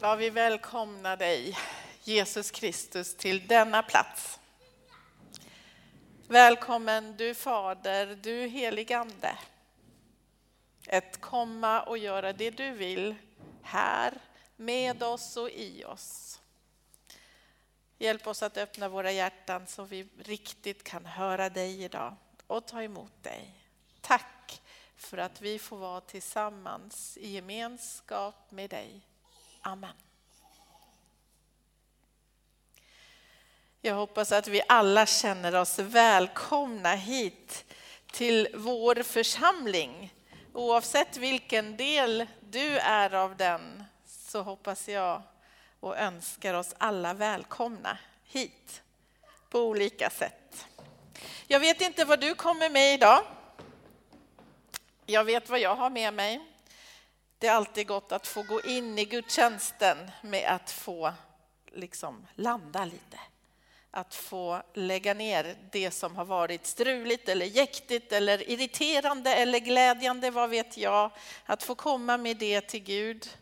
Vad vi välkomnar dig, Jesus Kristus, till denna plats. Välkommen du Fader, du heligande. Ett komma och göra det du vill här, med oss och i oss. Hjälp oss att öppna våra hjärtan så vi riktigt kan höra dig idag och ta emot dig. Tack för att vi får vara tillsammans i gemenskap med dig. Amen. Jag hoppas att vi alla känner oss välkomna hit till vår församling. Oavsett vilken del du är av den, så hoppas jag och önskar oss alla välkomna hit på olika sätt. Jag vet inte vad du kommer med idag. Jag vet vad jag har med mig. Det är alltid gott att få gå in i gudstjänsten med att få landa lite. Att få lägga ner det som har varit struligt eller jäktigt eller irriterande eller glädjande, vad vet jag. Att få komma med det till Gud.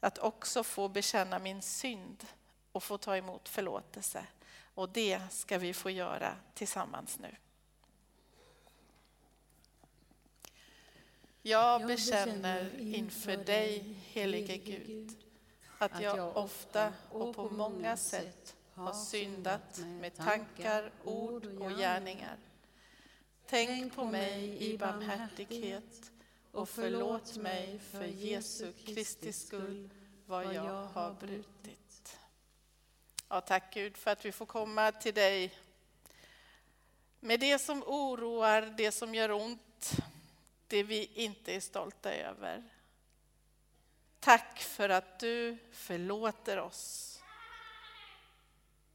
Att också få bekänna min synd och få ta emot förlåtelse. Och det ska vi få göra tillsammans nu. Jag bekänner inför dig, helige Gud, att jag ofta och på många sätt har syndat med tankar, ord och gärningar. Tänk på mig i barmhärtighet och förlåt mig för Jesu Kristi skull vad jag har brutit. Ja, tack Gud för att vi får komma till dig med det som oroar, det som gör ont, det vi inte är stolta över. Tack för att du förlåter oss.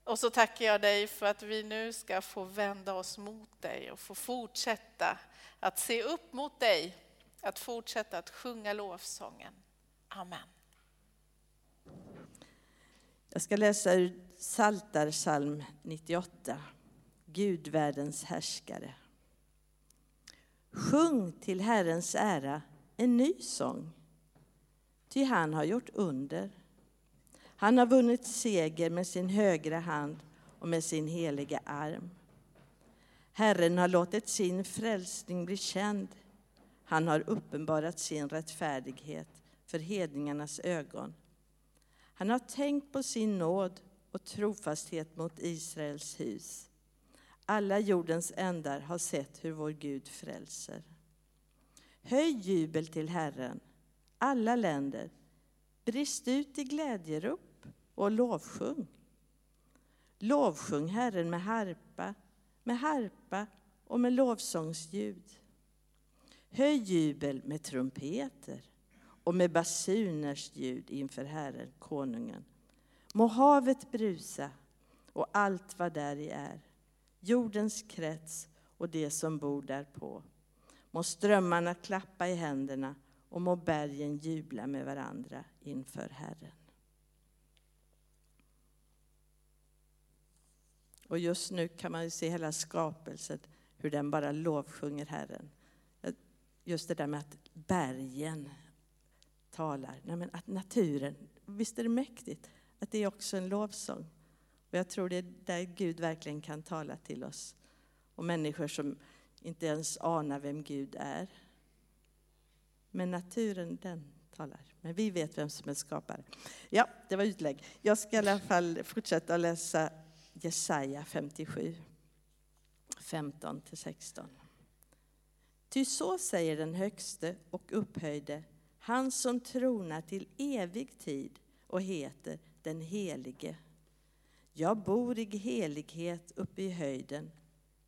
Och så tackar jag dig för att vi nu ska få vända oss mot dig och få fortsätta att se upp mot dig. Att fortsätta att sjunga lovsången. Amen. Jag ska läsa ur Psaltarpsalm 98. Gud, världens härskare. Sjung till Herrens ära en ny sång. Ty han har gjort under. Han har vunnit seger med sin högra hand och med sin heliga arm. Herren har låtit sin frälsning bli känd. Han har uppenbarat sin rättfärdighet för hedningarnas ögon. Han har tänkt på sin nåd och trofasthet mot Israels hus. Alla jordens ändar har sett hur vår Gud frälser. Höj jubel till Herren, alla länder. Brist ut i glädjerop och lovsjung. Lovsjung Herren med harpa och med lovsångsljud. Höj jubel med trumpeter och med basuners ljud inför Herren, konungen. Må havet brusa och allt vad där i är. Jordens krets och det som bor därpå. Må strömmarna klappa i händerna och må bergen jubla med varandra inför Herren. Och just nu kan man ju se hela skapelsen, hur den bara lovsjunger Herren. Just det där med att bergen talar. Nej, men att naturen, visst är det mäktigt att det är också en lovsång. Och jag tror det är där Gud verkligen kan tala till oss. Och människor som inte ens anar vem Gud är. Men naturen, den talar. Men vi vet vem som är skapare. Ja, det var utlägg. Jag ska i alla fall fortsätta läsa Jesaja 57, 15-16. Ty så säger den högste och upphöjde, han som tronar till evig tid och heter den helige. Jag bor i helighet uppe i höjden,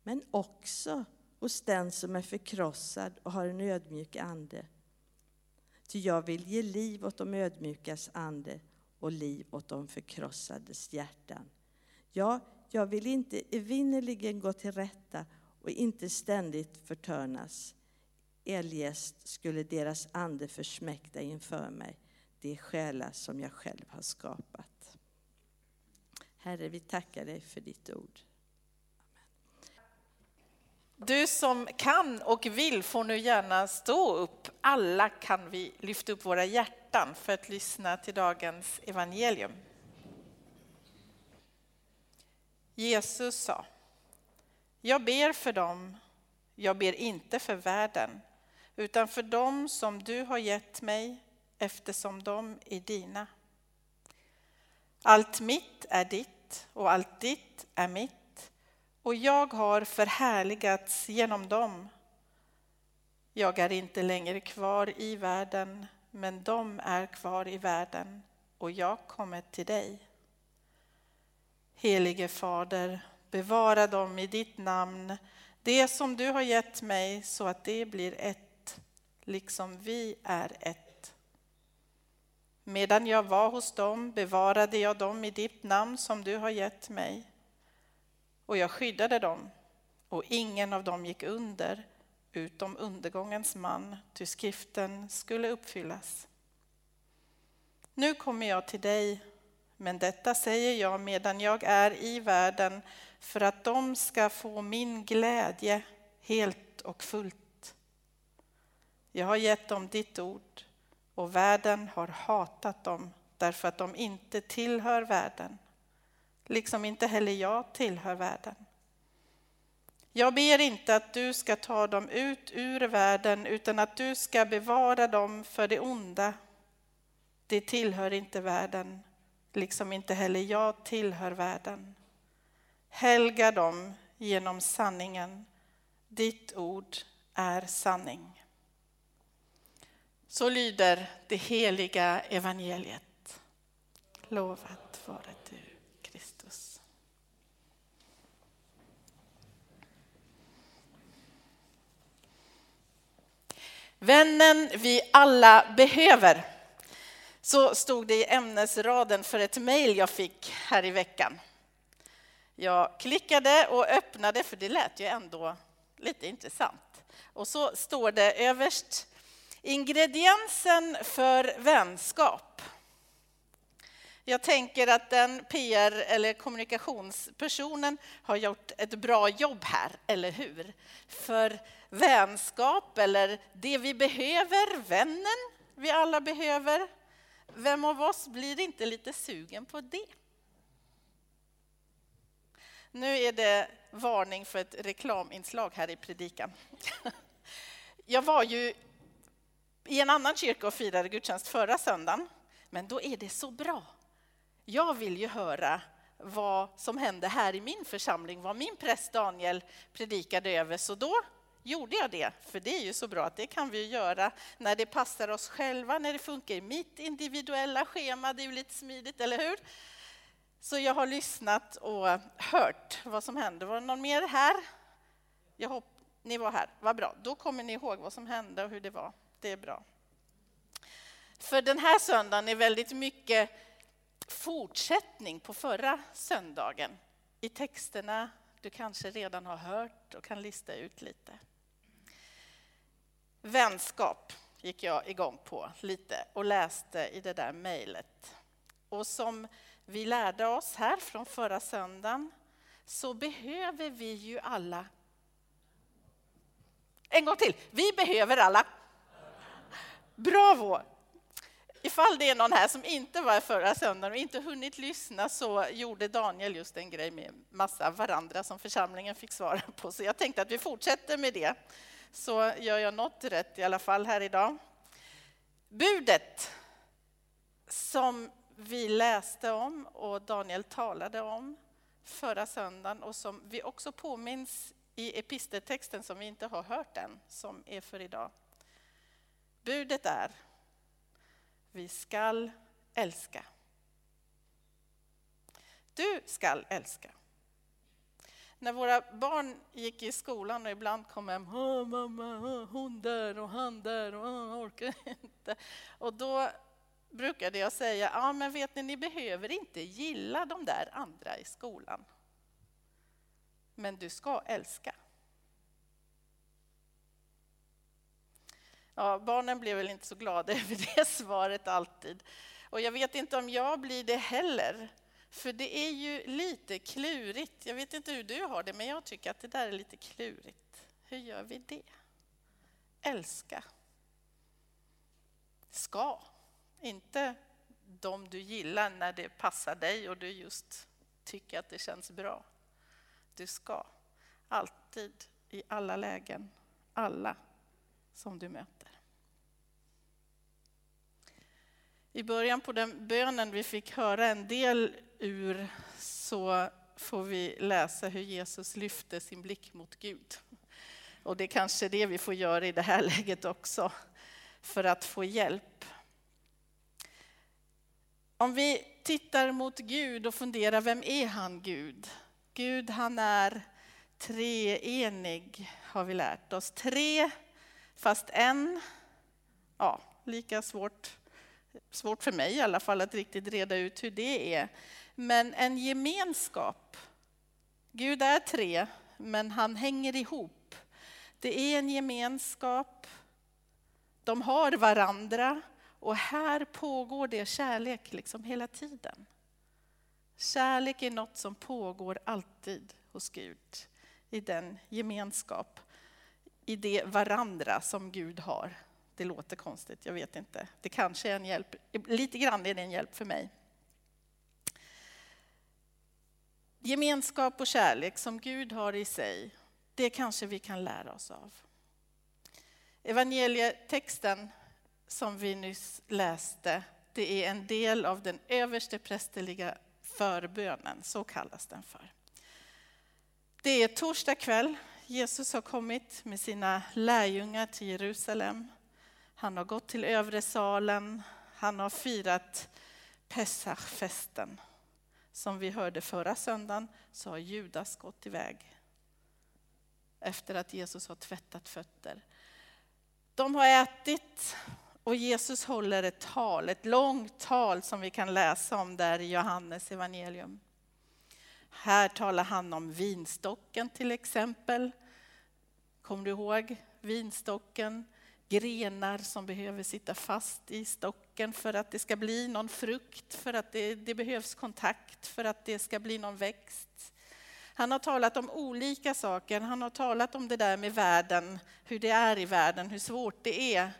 men också hos den som är förkrossad och har en ödmjuk ande. Ty jag vill ge liv åt de ödmjukas ande och liv åt de förkrossades hjärtan. Ja, jag vill inte evinnerligen gå till rätta och inte ständigt förtörnas. Eljest skulle deras ande försmäkta inför mig, det är själar som jag själv har skapat. Herre, vi tackar dig för ditt ord. Amen. Du som kan och vill får nu gärna stå upp. Alla kan vi lyfta upp våra hjärtan för att lyssna till dagens evangelium. Jesus sa: jag ber för dem, jag ber inte för världen, utan för dem som du har gett mig, eftersom de är dina. Allt mitt är ditt och allt ditt är mitt. Och jag har förhärligats genom dem. Jag är inte längre kvar i världen, men de är kvar i världen, och jag kommer till dig. Helige Fader, bevara dem i ditt namn, det som du har gett mig, så att det blir ett, liksom vi är ett. Medan jag var hos dem bevarade jag dem i ditt namn som du har gett mig. Och jag skyddade dem, och ingen av dem gick under, utom undergångens man, ty skriften skulle uppfyllas. Nu kommer jag till dig, men detta säger jag medan jag är i världen, för att de ska få min glädje helt och fullt. Jag har gett dem ditt ord, och världen har hatat dem, därför att de inte tillhör världen, liksom inte heller jag tillhör världen. Jag ber inte att du ska ta dem ut ur världen, utan att du ska bevara dem för det onda. Det tillhör inte världen, liksom inte heller jag tillhör världen. Helga dem genom sanningen. Ditt ord är sanning. Så lyder det heliga evangeliet. Lovat vare du. Vännen vi alla behöver. Så stod det i ämnesraden för ett mejl jag fick här i veckan. Jag klickade och öppnade, för det lät ju ändå lite intressant. Och så står det överst: ingrediensen för vänskap. Jag tänker att den PR- eller kommunikationspersonen har gjort ett bra jobb här, eller hur? För vänskap, eller det vi behöver, vännen vi alla behöver. Vem av oss blir inte lite sugen på det? Nu är det varning för ett reklaminslag här i predikan. Jag var ju i en annan kyrka och firade gudstjänst förra söndagen, men då är det så bra. Jag vill ju höra vad som hände här i min församling, vad min präst Daniel predikade över. Så då gjorde jag det, för det är ju så bra att det kan vi göra när det passar oss själva, när det funkar i mitt individuella schema. Det är ju lite smidigt, eller hur? Så jag har lyssnat och hört vad som hände. Var det någon mer här? Jag hoppas ni var här. Vad bra, då kommer ni ihåg vad som hände och hur det var. Det är bra. För den här söndagen är väldigt mycket fortsättning på förra söndagen i texterna du kanske redan har hört och kan lista ut lite. Vänskap gick jag igång på lite och läste i det där mejlet. Och som vi lärde oss här från förra söndagen, så behöver vi ju alla. En gång till, vi behöver alla. Bravo! Ifall det är någon här som inte var förra söndagen och inte hunnit lyssna, så gjorde Daniel just en grej med massa varandra som församlingen fick svara på. Så jag tänkte att vi fortsätter med det. Så gör jag något rätt i alla fall här idag. Budet som vi läste om och Daniel talade om förra söndagen, och som vi också påminns i episteltexten som vi inte har hört än, som är för idag. Budet är: vi skall älska. Du skall älska. När våra barn gick i skolan och ibland kom hem: mamma, hon där och han där och han orkar inte. Och då brukade jag säga: ja, men vet ni behöver inte gilla de där andra i skolan. Men du ska älska. Ja, barnen blev väl inte så glada över det svaret alltid. Och jag vet inte om jag blir det heller. För det är ju lite klurigt. Jag vet inte hur du har det, men jag tycker att det där är lite klurigt. Hur gör vi det? Älska. Ska. Inte de du gillar när det passar dig och du just tycker att det känns bra. Du ska. Alltid, i alla lägen, alla som du möter. I början på den bönen vi fick höra en del ur så får vi läsa hur Jesus lyfter sin blick mot Gud. Och det är kanske det vi får göra i det här läget också för att få hjälp. Om vi tittar mot Gud och funderar, vem är han Gud? Gud, han är treenig, har vi lärt oss. Tre fast en, ja, lika svårt för mig i alla fall att riktigt reda ut hur det är. Men en gemenskap. Gud är tre, men han hänger ihop. Det är en gemenskap. De har varandra. Och här pågår det kärlek liksom hela tiden. Kärlek är något som pågår alltid hos Gud. I den gemenskap. I det varandra som Gud har. Det låter konstigt, jag vet inte. Det kanske är en hjälp. Lite grann är det en hjälp för mig. Gemenskap och kärlek som Gud har i sig, det kanske vi kan lära oss av. Evangelietexten som vi nyss läste, det är en del av den översteprästerliga förbönen, så kallas den för. Det är torsdag kväll, Jesus har kommit med sina lärjungar till Jerusalem. Han har gått till övre salen, han har firat Pesachfesten. Som vi hörde förra söndagen så har Judas gått iväg efter att Jesus har tvättat fötter. De har ätit och Jesus håller ett tal, ett långt tal som vi kan läsa om där i Johannes evangelium. Här talar han om vinstocken till exempel. Kommer du ihåg vinstocken? Grenar som behöver sitta fast i stocken för att det ska bli någon frukt, för att det behövs kontakt, för att det ska bli någon växt. Han har talat om olika saker. Han har talat om det där med världen, hur det är i världen, hur svårt det är.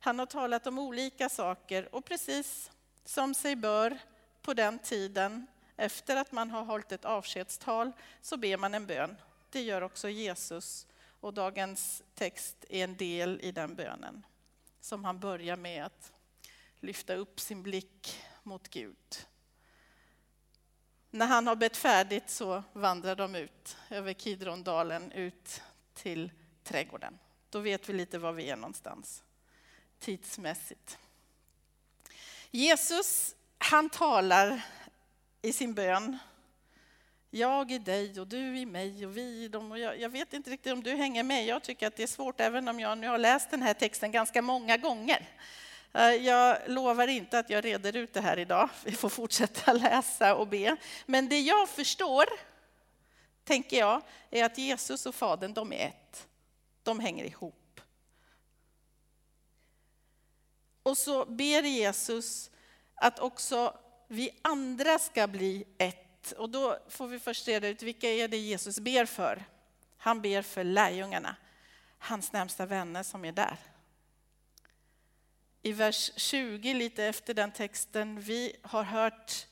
Han har talat om olika saker och precis som sig bör på den tiden, efter att man har hållit ett avskedstal så ber man en bön. Det gör också Jesus. Och dagens text är en del i den bönen som han börjar med att lyfta upp sin blick mot Gud. När han har bett färdigt så vandrar de ut över Kidrondalen ut till trädgården. Då vet vi lite var vi är någonstans tidsmässigt. Jesus, han talar i sin bön. Jag i dig och du i mig och vi i dem. Och jag vet inte riktigt om du hänger med. Jag tycker att det är svårt även om jag nu har läst den här texten ganska många gånger. Jag lovar inte att jag reder ut det här idag. Vi får fortsätta läsa och be. Men det jag förstår, tänker jag, är att Jesus och Fadern, de är ett. De hänger ihop. Och så ber Jesus att också vi andra ska bli ett. Och då får vi först reda ut vilka är det Jesus ber för. Han ber för lärjungarna, hans närmsta vänner som är där. I vers 20, lite efter den texten vi har hört,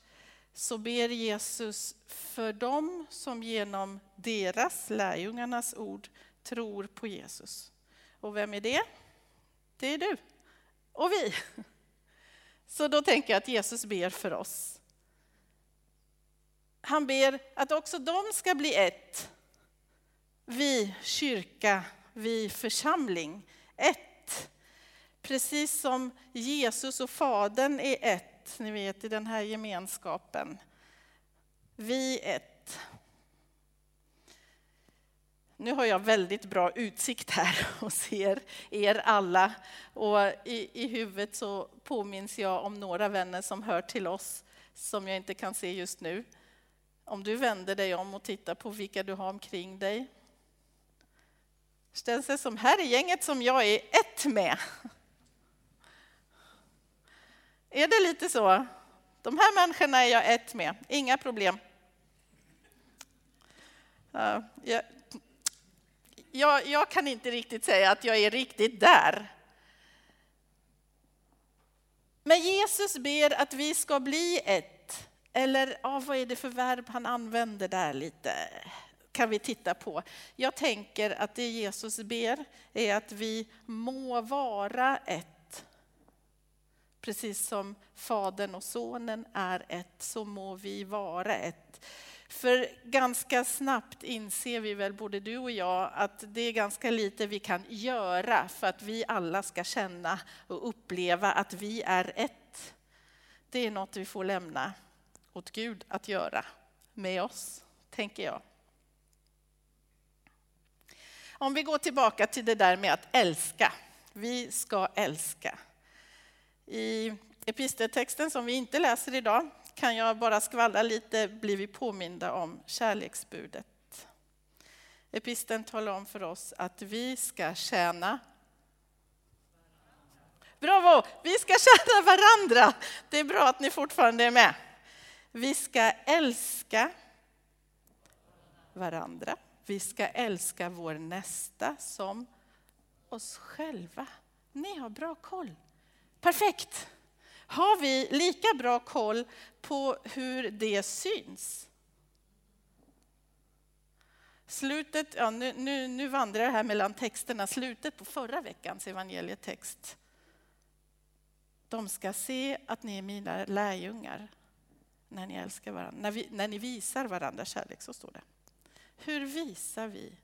så ber Jesus för dem som genom deras, lärjungarnas ord, tror på Jesus. Och vem är det? Det är du och vi. Så då tänker jag att Jesus ber för oss. Han ber att också de ska bli ett. Vi kyrka, vi församling. Ett. Precis som Jesus och Fadern är ett, ni vet, i den här gemenskapen. Vi ett. Nu har jag väldigt bra utsikt här hos er alla. Och i huvudet så påminns jag om några vänner som hör till oss som jag inte kan se just nu. Om du vänder dig om och tittar på vilka du har omkring dig. Ställ sig som här i gänget som jag är ett med. Är det lite så? De här människorna är jag ett med. Inga problem. Jag kan inte riktigt säga att jag är riktigt där. Men Jesus ber att vi ska bli ett. Eller vad är det för verb han använder där lite? Kan vi titta på. Jag tänker att det Jesus ber är att vi må vara ett. Precis som Fadern och Sonen är ett, så må vi vara ett. För ganska snabbt inser vi väl, både du och jag, att det är ganska lite vi kan göra för att vi alla ska känna och uppleva att vi är ett. Det är något vi får lämna åt Gud att göra med oss, tänker jag. Om vi går tillbaka till det där med att älska. Vi ska älska. I episteltexten som vi inte läser idag kan jag bara skvallra lite, blir vi påminda om kärleksbudet. Episteln talar om för oss att vi ska tjäna. Bravo! Vi ska tjäna varandra. Det är bra att ni fortfarande är med. Vi ska älska varandra. Vi ska älska vår nästa som oss själva. Ni har bra koll. Perfekt! Har vi lika bra koll på hur det syns? Slutet, nu vandrar jag här mellan texterna. Slutet på förra veckans evangelietext. De ska se att ni är mina lärjungar när ni älskar varandra. När ni visar varandra kärlek, så står det. Hur visar vi?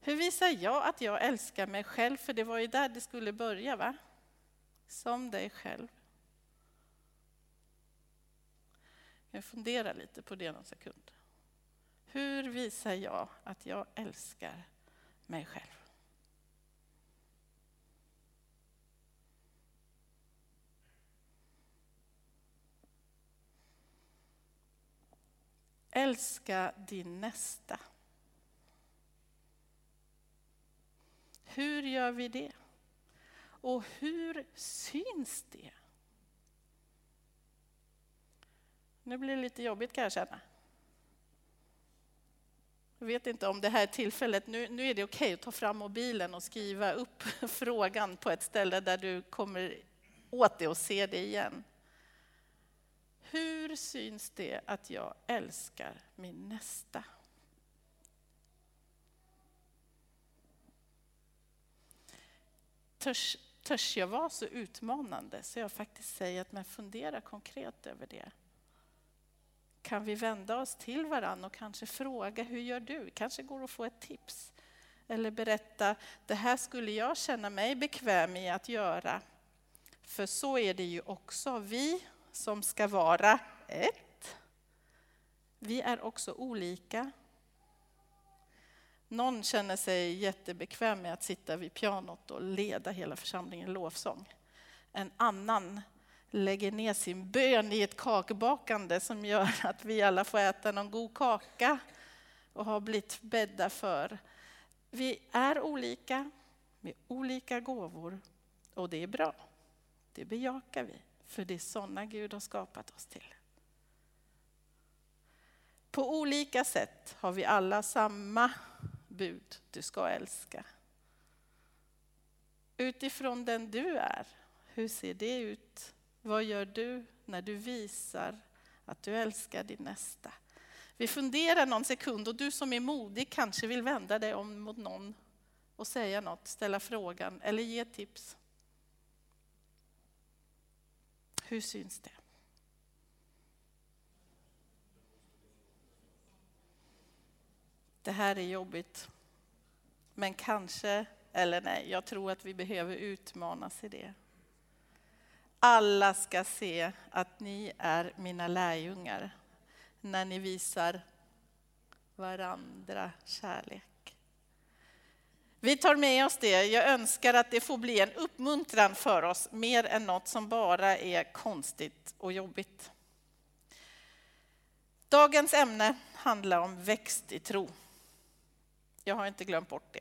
Hur visar jag att jag älskar mig själv? För det var ju där det skulle börja, va? Som dig själv. Jag funderar lite på det någon sekund. Hur visar jag att jag älskar mig själv? Älska din nästa. Hur gör vi det? Och hur syns det? Nu blir det lite jobbigt, kan jag känna. Jag vet inte om det här tillfället, nu är det okej att ta fram mobilen och skriva upp frågan på ett ställe där du kommer åt det och ser det igen. Hur syns det att jag älskar min nästa? Törs jag vara så utmanande så jag faktiskt säger att man funderar konkret över det? Kan vi vända oss till varandra och kanske fråga, hur gör du? Kanske går att få ett tips. Eller berätta, det här skulle jag känna mig bekväm i att göra. För så är det ju också vi som ska vara ett. Vi är också olika. Någon känner sig jättebekväm med att sitta vid pianot och leda hela församlingen lovsång. En annan lägger ner sin bön i ett kakbakande som gör att vi alla får äta någon god kaka och har blivit bädda för. Vi är olika med olika gåvor, och det är bra. Det bejakar vi, för det är sådana Gud har skapat oss till. På olika sätt har vi alla samma bud, du ska älska. Utifrån den du är, hur ser det ut? Vad gör du när du visar att du älskar din nästa? Vi funderar någon sekund, och du som är modig kanske vill vända dig om mot någon och säga något, ställa frågan eller ge tips. Hur syns det? Det här är jobbigt, men kanske, eller nej, jag tror att vi behöver utmanas i det. Alla ska se att ni är mina lärjungar när ni visar varandra kärlek. Vi tar med oss det. Jag önskar att det får bli en uppmuntran för oss, mer än något som bara är konstigt och jobbigt. Dagens ämne handlar om växt i tro. Jag har inte glömt bort det.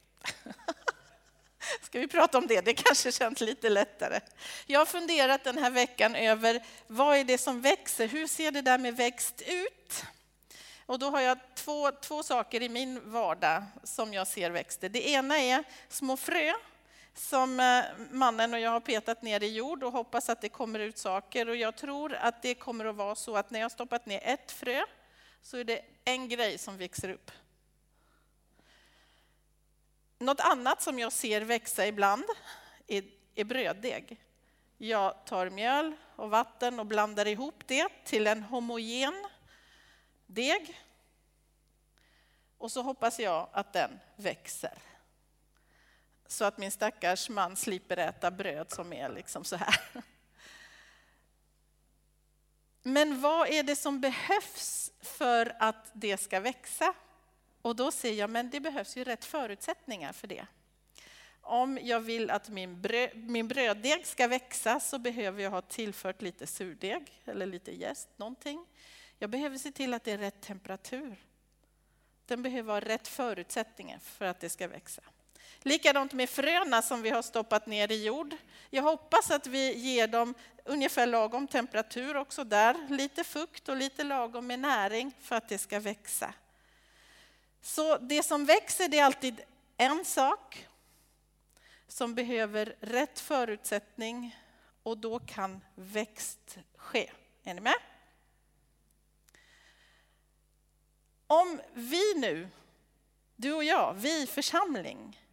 Ska vi prata om det? Det kanske känns lite lättare. Jag har funderat den här veckan över vad är det som växer? Hur ser det där med växt ut? Och då har jag två saker i min vardag som jag ser växter. Det ena är små frö som mannen och jag har petat ner i jord och hoppas att det kommer ut saker. Och jag tror att det kommer att vara så att när jag stoppat ner ett frö så är det en grej som växer upp. Något annat som jag ser växa ibland är bröddeg. Jag tar mjöl och vatten och blandar ihop det till en homogen deg. Och så hoppas jag att den växer. Så att min stackars man slipper äta bröd som är liksom så här. Men vad är det som behövs för att det ska växa? Och då säger jag, men det behövs ju rätt förutsättningar för det. Om jag vill att min bröddeg ska växa så behöver jag ha tillfört lite surdeg eller lite jäst, någonting. Jag behöver se till att det är rätt temperatur. Den behöver ha rätt förutsättningar för att det ska växa. Likadant med fröna som vi har stoppat ner i jord. Jag hoppas att vi ger dem ungefär lagom temperatur också där. Lite fukt och lite lagom med näring för att det ska växa. Så det som växer, det är alltid en sak som behöver rätt förutsättning, och då kan växt ske. Är ni med? Om vi nu, du och jag, vi församling,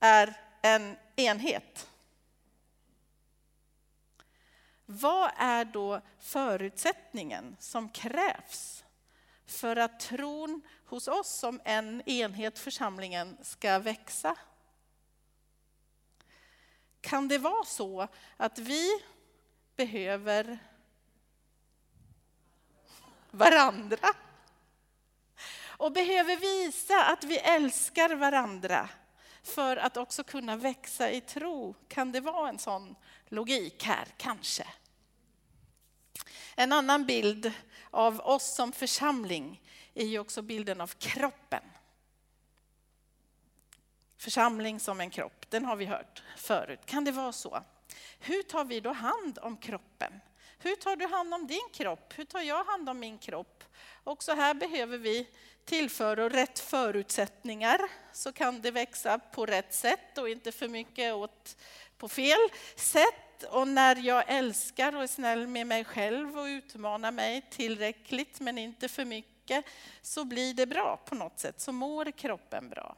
är en enhet. Vad är då förutsättningen som krävs för att tron hos oss som en enhet, församlingen, ska växa? Kan det vara så att vi behöver varandra? Och behöver visa att vi älskar varandra för att också kunna växa i tro? Kan det vara en sån logik här, kanske? En annan bild av oss som församling är ju också bilden av kroppen. Församling som en kropp, den har vi hört förut. Kan det vara så? Hur tar vi då hand om kroppen? Hur tar du hand om din kropp? Hur tar jag hand om min kropp? Också här behöver vi tillföra rätt förutsättningar, så kan det växa på rätt sätt och inte för mycket åt på fel sätt. Och när jag älskar och är snäll med mig själv och utmanar mig tillräckligt men inte för mycket, så blir det bra på något sätt, så mår kroppen bra.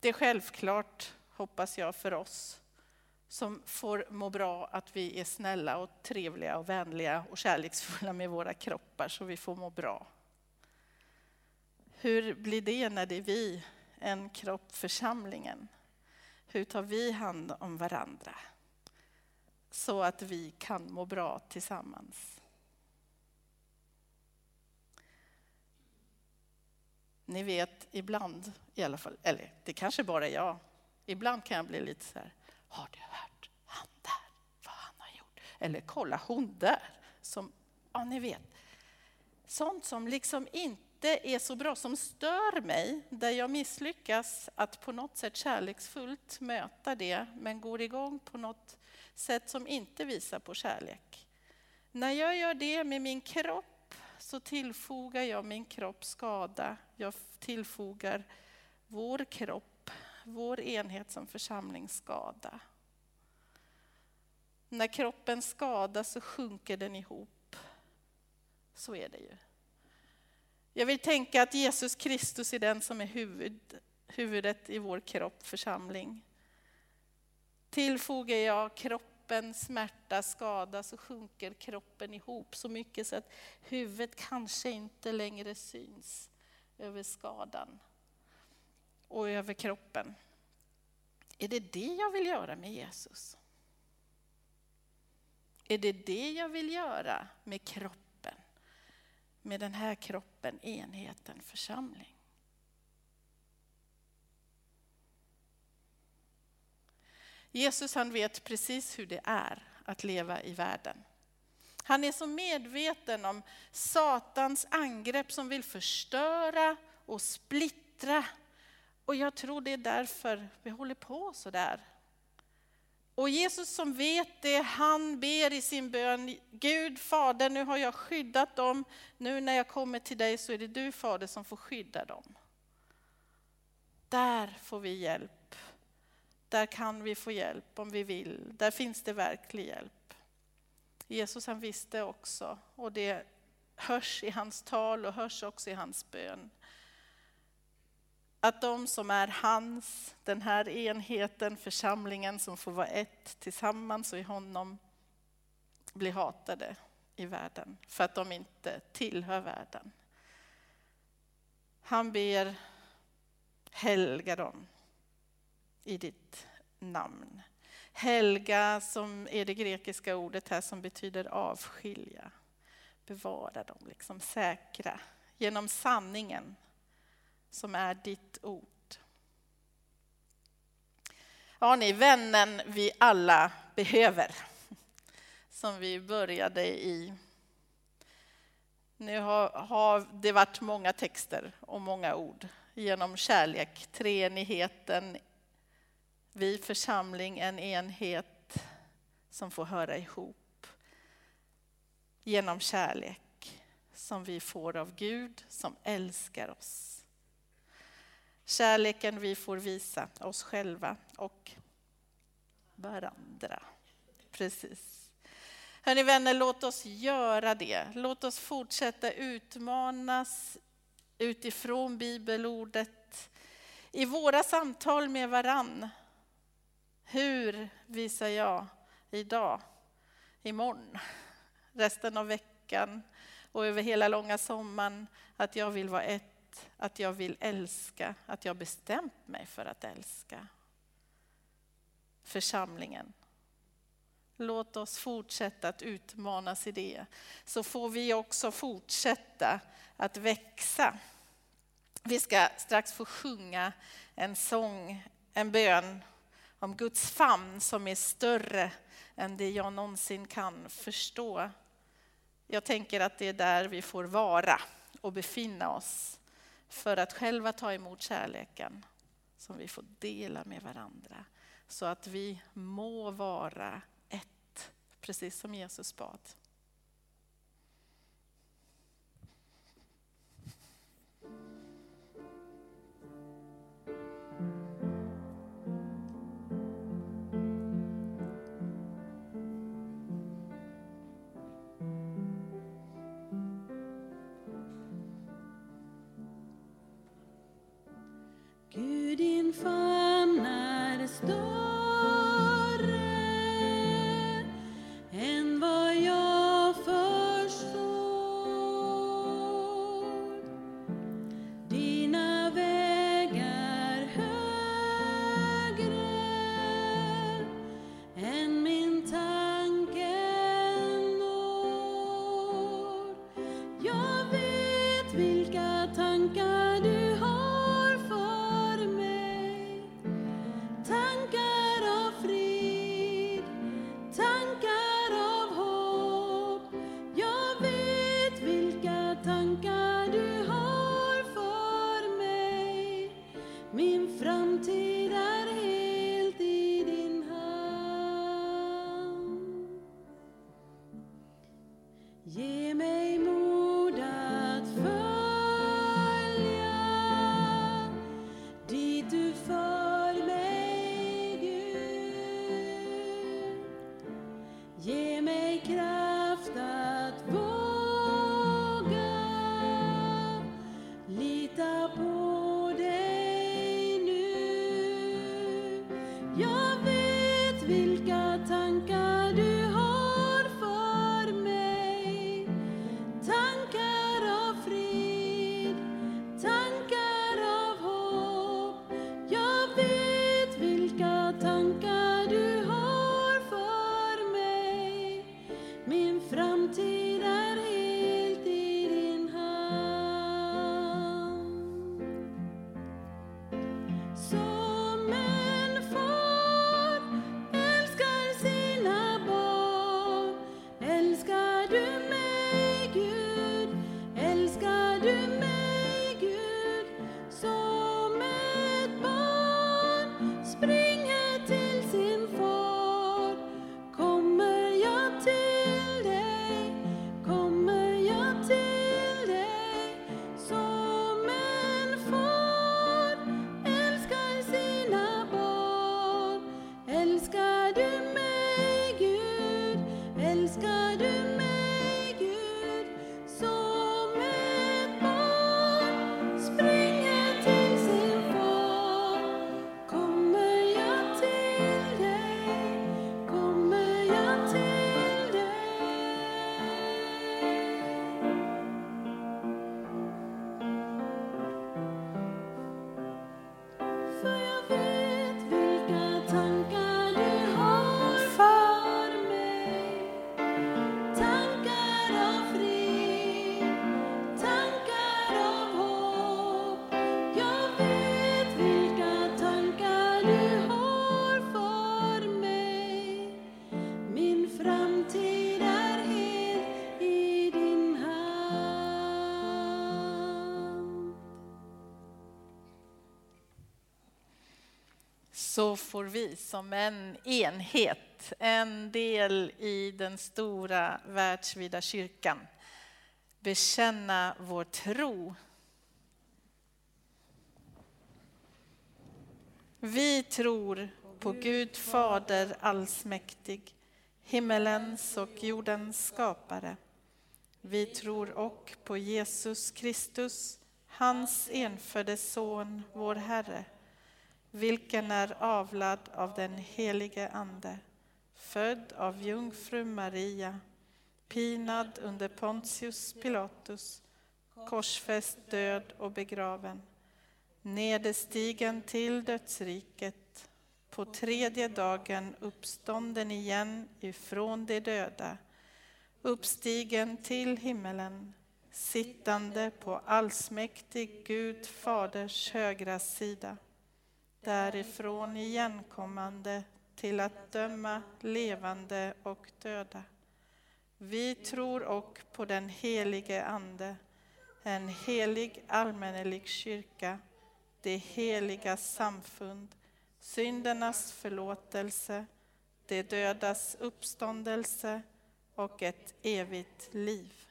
Det är självklart, hoppas jag, för oss som får må bra att vi är snälla och trevliga och vänliga och kärleksfulla med våra kroppar, så vi får må bra. Hur blir det när det är vi, en kropp, församlingen? Hur tar vi hand om varandra så att vi kan må bra tillsammans? Ni vet, ibland i alla fall, eller det kanske bara jag, ibland kan jag bli lite så här, har du hört han där, vad han har gjort? Eller kolla hon där, som, ja ni vet. Sånt som liksom inte är så bra, som stör mig, där jag misslyckas att på något sätt kärleksfullt möta det, men går igång på något sätt som inte visar på kärlek. När jag gör det med min kropp, så tillfogar jag min kropp skada. Jag tillfogar vår kropp, vår enhet som församling, skada. När kroppen skadas så sjunker den ihop. Så är det ju. Jag vill tänka att Jesus Kristus är den som är huvudet i vår kropp, församling. Tillfogar jag kroppen smärta, skada, så sjunker kroppen ihop så mycket så att huvudet kanske inte längre syns över skadan och över kroppen. Är det det jag vill göra med Jesus? Är det det jag vill göra med kroppen? Med den här kroppen, enheten, församling? Jesus, han vet precis hur det är att leva i världen. Han är så medveten om Satans angrepp som vill förstöra och splittra. Och jag tror det är därför vi håller på så där. Och Jesus som vet det, han ber i sin bön: Gud Fader, nu har jag skyddat dem. Nu när jag kommer till dig så är det du, Fader, som får skydda dem. Där får vi hjälp. Där kan vi få hjälp om vi vill. Där finns det verklig hjälp. Jesus, han visste också, och det hörs i hans tal och hörs också i hans bön, att de som är hans, den här enheten, församlingen som får vara ett tillsammans och i honom, blir hatade i världen för att de inte tillhör världen. Han ber: helga dem i ditt namn. Helga, som är det grekiska ordet här som betyder avskilja. Bevara dem, liksom säkra genom sanningen som är ditt ord. Ja, ni, vännen vi alla behöver, som vi började i. Nu har det varit många texter och många ord. Genom kärlek, treenigheten, vi församling, en enhet som får höra ihop. Genom kärlek som vi får av Gud som älskar oss. Kärleken vi får visa oss själva och varandra. Precis. Hörrni vänner, låt oss göra det. Låt oss fortsätta utmanas utifrån bibelordet. I våra samtal med varann. Hur visar jag idag, imorgon, resten av veckan och över hela långa sommaren att jag vill vara ett? Att jag vill älska, att jag bestämt mig för att älska församlingen. Låt oss fortsätta att utmanas i det. Så får vi också fortsätta att växa. Vi ska strax få sjunga en sång, en bön om Guds famn som är större än det jag någonsin kan förstå. Jag tänker att det är där vi får vara och befinna oss. För att själva ta emot kärleken som vi får dela med varandra. Så att vi må vara ett, precis som Jesus bad. älskar du mig, Gud, som ett barn springer till sin far. Kommer jag till dig, för jag vet vilka tankar. Så får vi som en enhet, en del i den stora världsvida kyrkan, bekänna vår tro. Vi tror på Gud Fader allsmäktig, himmelens och jordens skapare. Vi tror och på Jesus Kristus, hans enfödde son, vår Herre, vilken är avlad av den helige ande, född av jungfru Maria, pinad under Pontius Pilatus, korsfäst, död och begraven, nederstigen till dödsriket, på tredje dagen uppstånden igen ifrån de döda, uppstigen till himmelen, sittande på allsmäktig Gud Faders högra sida, därifrån igenkommande till att döma levande och döda. Vi tror och på den helige ande, en helig allmännelig kyrka, det heliga samfund, syndernas förlåtelse, det dödas uppståndelse och ett evigt liv.